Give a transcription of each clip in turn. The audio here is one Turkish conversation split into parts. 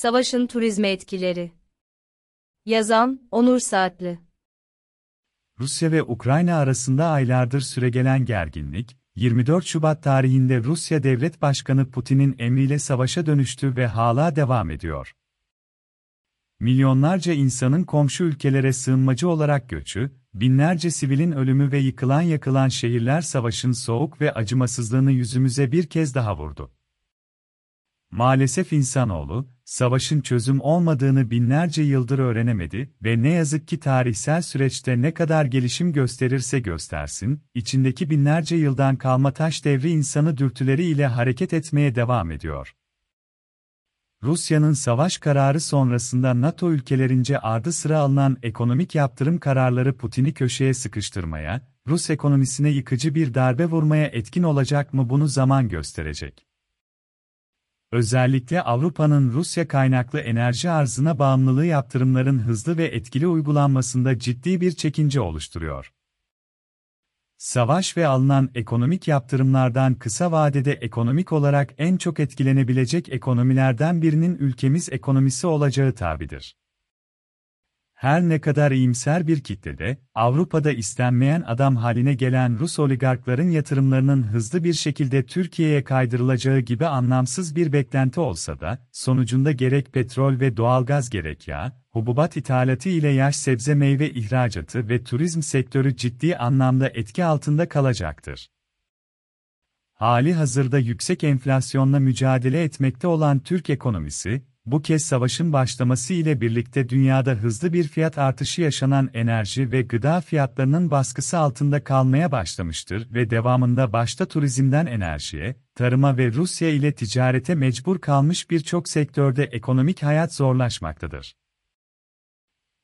Savaşın turizme etkileri. Yazan, Onur Saatli. Rusya ve Ukrayna arasında aylardır süregelen gerginlik, 24 Şubat tarihinde Rusya Devlet Başkanı Putin'in emriyle savaşa dönüştü ve hala devam ediyor. Milyonlarca insanın komşu ülkelere sığınmacı olarak göçü, binlerce sivilin ölümü ve yakılan şehirler savaşın soğuk ve acımasızlığını yüzümüze bir kez daha vurdu. Maalesef insanoğlu, savaşın çözüm olmadığını binlerce yıldır öğrenemedi ve ne yazık ki tarihsel süreçte ne kadar gelişim gösterirse göstersin, içindeki binlerce yıldan kalma taş devri insanı dürtüleriyle hareket etmeye devam ediyor. Rusya'nın savaş kararı sonrasında NATO ülkelerince ardı sıra alınan ekonomik yaptırım kararları Putin'i köşeye sıkıştırmaya, Rus ekonomisine yıkıcı bir darbe vurmaya etkin olacak mı, bunu zaman gösterecek. Özellikle Avrupa'nın Rusya kaynaklı enerji arzına bağımlılığı yaptırımların hızlı ve etkili uygulanmasında ciddi bir çekince oluşturuyor. Savaş ve alınan ekonomik yaptırımlardan kısa vadede ekonomik olarak en çok etkilenebilecek ekonomilerden birinin ülkemiz ekonomisi olacağı tabidir. Her ne kadar iyimser bir kitlede, Avrupa'da istenmeyen adam haline gelen Rus oligarkların yatırımlarının hızlı bir şekilde Türkiye'ye kaydırılacağı gibi anlamsız bir beklenti olsa da, sonucunda gerek petrol ve doğalgaz, gerek yağ, hububat ithalatı ile yaş sebze meyve ihracatı ve turizm sektörü ciddi anlamda etki altında kalacaktır. Hali hazırda yüksek enflasyonla mücadele etmekte olan Türk ekonomisi, bu kez savaşın başlaması ile birlikte dünyada hızlı bir fiyat artışı yaşanan enerji ve gıda fiyatlarının baskısı altında kalmaya başlamıştır ve devamında başta turizmden enerjiye, tarıma ve Rusya ile ticarete mecbur kalmış birçok sektörde ekonomik hayat zorlaşmaktadır.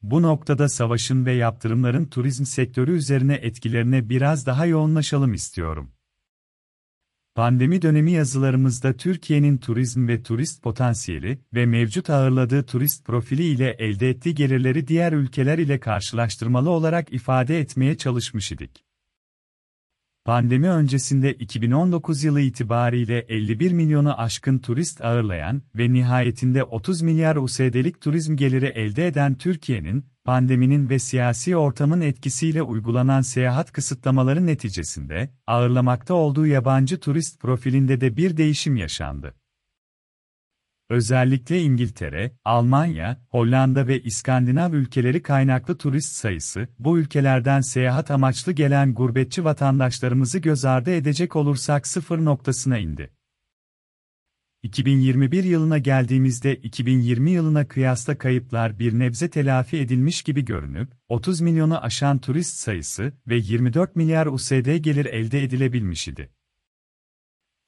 Bu noktada savaşın ve yaptırımların turizm sektörü üzerine etkilerine biraz daha yoğunlaşalım istiyorum. Pandemi dönemi yazılarımızda Türkiye'nin turizm ve turist potansiyeli ve mevcut ağırladığı turist profili ile elde ettiği gelirleri diğer ülkeler ile karşılaştırmalı olarak ifade etmeye çalışmış idik. Pandemi öncesinde 2019 yılı itibariyle 51 milyonu aşkın turist ağırlayan ve nihayetinde 30 milyar USD'lik turizm geliri elde eden Türkiye'nin, pandeminin ve siyasi ortamın etkisiyle uygulanan seyahat kısıtlamaları neticesinde, ağırlamakta olduğu yabancı turist profilinde de bir değişim yaşandı. Özellikle İngiltere, Almanya, Hollanda ve İskandinav ülkeleri kaynaklı turist sayısı, bu ülkelerden seyahat amaçlı gelen gurbetçi vatandaşlarımızı göz ardı edecek olursak sıfır noktasına indi. 2021 yılına geldiğimizde 2020 yılına kıyasla kayıplar bir nebze telafi edilmiş gibi görünüp, 30 milyonu aşan turist sayısı ve 24 milyar USD gelir elde edilebilmiş idi.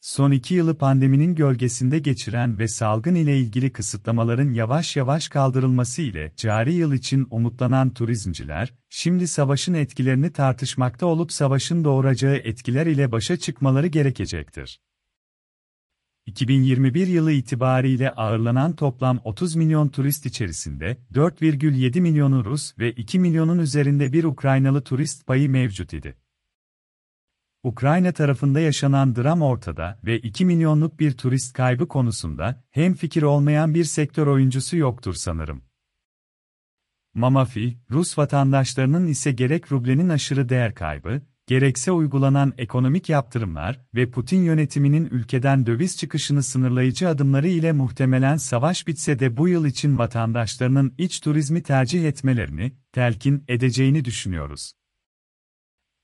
Son 2 yılı pandeminin gölgesinde geçiren ve salgın ile ilgili kısıtlamaların yavaş yavaş kaldırılması ile cari yıl için umutlanan turizmciler, şimdi savaşın etkilerini tartışmakta olup savaşın doğuracağı etkiler ile başa çıkmaları gerekecektir. 2021 yılı itibariyle ağırlanan toplam 30 milyon turist içerisinde 4,7 milyonu Rus ve 2 milyonun üzerinde bir Ukraynalı turist payı mevcut idi. Ukrayna tarafında yaşanan dram ortada ve 2 milyonluk bir turist kaybı konusunda hemfikir olmayan bir sektör oyuncusu yoktur sanırım. Mamafi, Rus vatandaşlarının ise gerek rublenin aşırı değer kaybı, gerekse uygulanan ekonomik yaptırımlar ve Putin yönetiminin ülkeden döviz çıkışını sınırlayıcı adımları ile muhtemelen savaş bitse de bu yıl için vatandaşlarının iç turizmi tercih etmelerini telkin edeceğini düşünüyoruz.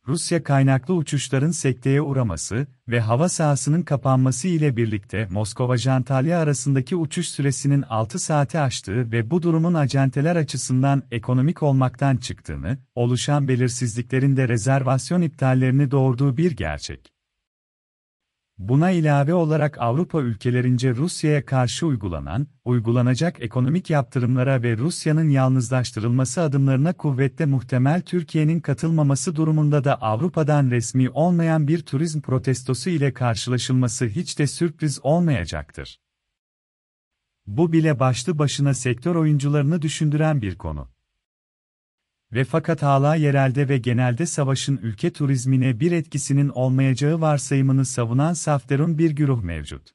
Rusya kaynaklı uçuşların sekteye uğraması ve hava sahasının kapanması ile birlikte Moskova-Antalya arasındaki uçuş süresinin 6 saati aştığı ve bu durumun acenteler açısından ekonomik olmaktan çıktığını, oluşan belirsizliklerin de rezervasyon iptallerini doğurduğu bir gerçek. Buna ilave olarak Avrupa ülkelerince Rusya'ya karşı uygulanacak ekonomik yaptırımlara ve Rusya'nın yalnızlaştırılması adımlarına kuvvetle muhtemel Türkiye'nin katılmaması durumunda da Avrupa'dan resmi olmayan bir turizm protestosu ile karşılaşılması hiç de sürpriz olmayacaktır. Bu bile başlı başına sektör oyuncularını düşündüren bir konu. Ve fakat hala yerelde ve genelde savaşın ülke turizmine bir etkisinin olmayacağı varsayımını savunan safterun bir güruh mevcut.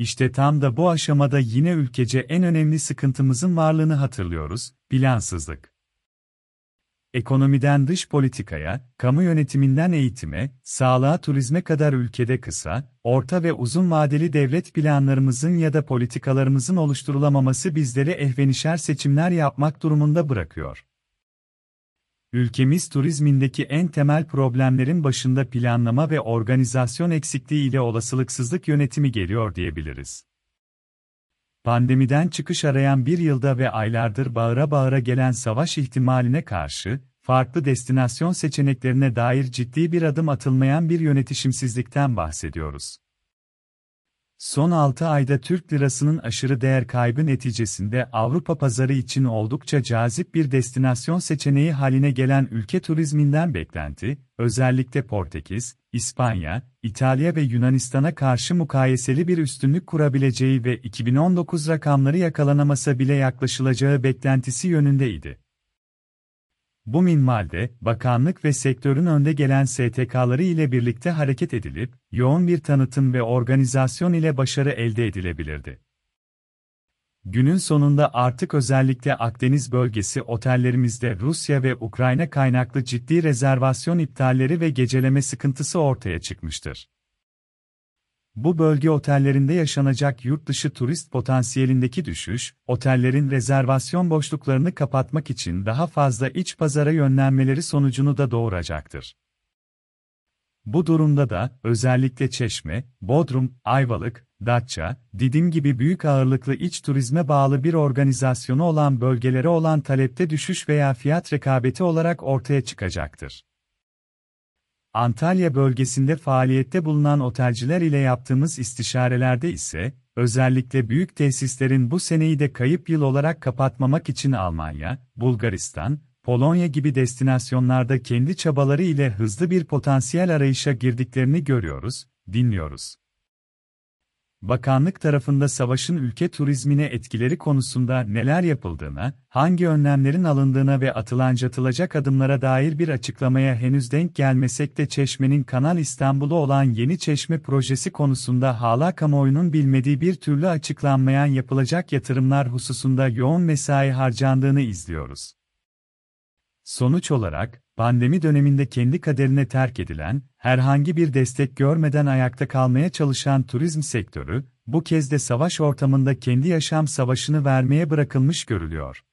İşte tam da bu aşamada yine ülkece en önemli sıkıntımızın varlığını hatırlıyoruz, plansızlık. Ekonomiden dış politikaya, kamu yönetiminden eğitime, sağlığa, turizme kadar ülkede kısa, orta ve uzun vadeli devlet planlarımızın ya da politikalarımızın oluşturulamaması bizleri ehvenişer seçimler yapmak durumunda bırakıyor. Ülkemiz turizmindeki en temel problemlerin başında planlama ve organizasyon eksikliği ile olasılıksızlık yönetimi geliyor diyebiliriz. Pandemiden çıkış arayan bir yılda ve aylardır bağıra bağıra gelen savaş ihtimaline karşı, farklı destinasyon seçeneklerine dair ciddi bir adım atılmayan bir yönetişimsizlikten bahsediyoruz. Son 6 ayda Türk lirasının aşırı değer kaybı neticesinde Avrupa pazarı için oldukça cazip bir destinasyon seçeneği haline gelen ülke turizminden beklenti, özellikle Portekiz, İspanya, İtalya ve Yunanistan'a karşı mukayeseli bir üstünlük kurabileceği ve 2019 rakamları yakalanamasa bile yaklaşılacağı beklentisi yönündeydi. Bu minvalde, bakanlık ve sektörün önde gelen STK'ları ile birlikte hareket edilip, yoğun bir tanıtım ve organizasyon ile başarı elde edilebilirdi. Günün sonunda artık özellikle Akdeniz bölgesi otellerimizde Rusya ve Ukrayna kaynaklı ciddi rezervasyon iptalleri ve geceleme sıkıntısı ortaya çıkmıştır. Bu bölge otellerinde yaşanacak yurtdışı turist potansiyelindeki düşüş, otellerin rezervasyon boşluklarını kapatmak için daha fazla iç pazara yönlenmeleri sonucunu da doğuracaktır. Bu durumda da, özellikle Çeşme, Bodrum, Ayvalık, Datça, Didim gibi büyük ağırlıklı iç turizme bağlı bir organizasyonu olan bölgelere olan talepte düşüş veya fiyat rekabeti olarak ortaya çıkacaktır. Antalya bölgesinde faaliyette bulunan otelciler ile yaptığımız istişarelerde ise, özellikle büyük tesislerin bu seneyi de kayıp yıl olarak kapatmamak için Almanya, Bulgaristan, Polonya gibi destinasyonlarda kendi çabaları ile hızlı bir potansiyel arayışa girdiklerini görüyoruz, dinliyoruz. Bakanlık tarafında savaşın ülke turizmine etkileri konusunda neler yapıldığına, hangi önlemlerin alındığına ve atılacak adımlara dair bir açıklamaya henüz denk gelmesek de Çeşme'nin Kanal İstanbul'u olan Yeni Çeşme projesi konusunda hala kamuoyunun bilmediği bir türlü açıklanmayan yapılacak yatırımlar hususunda yoğun mesai harcandığını izliyoruz. Sonuç olarak, pandemi döneminde kendi kaderine terk edilen, herhangi bir destek görmeden ayakta kalmaya çalışan turizm sektörü, bu kez de savaş ortamında kendi yaşam savaşını vermeye bırakılmış görülüyor.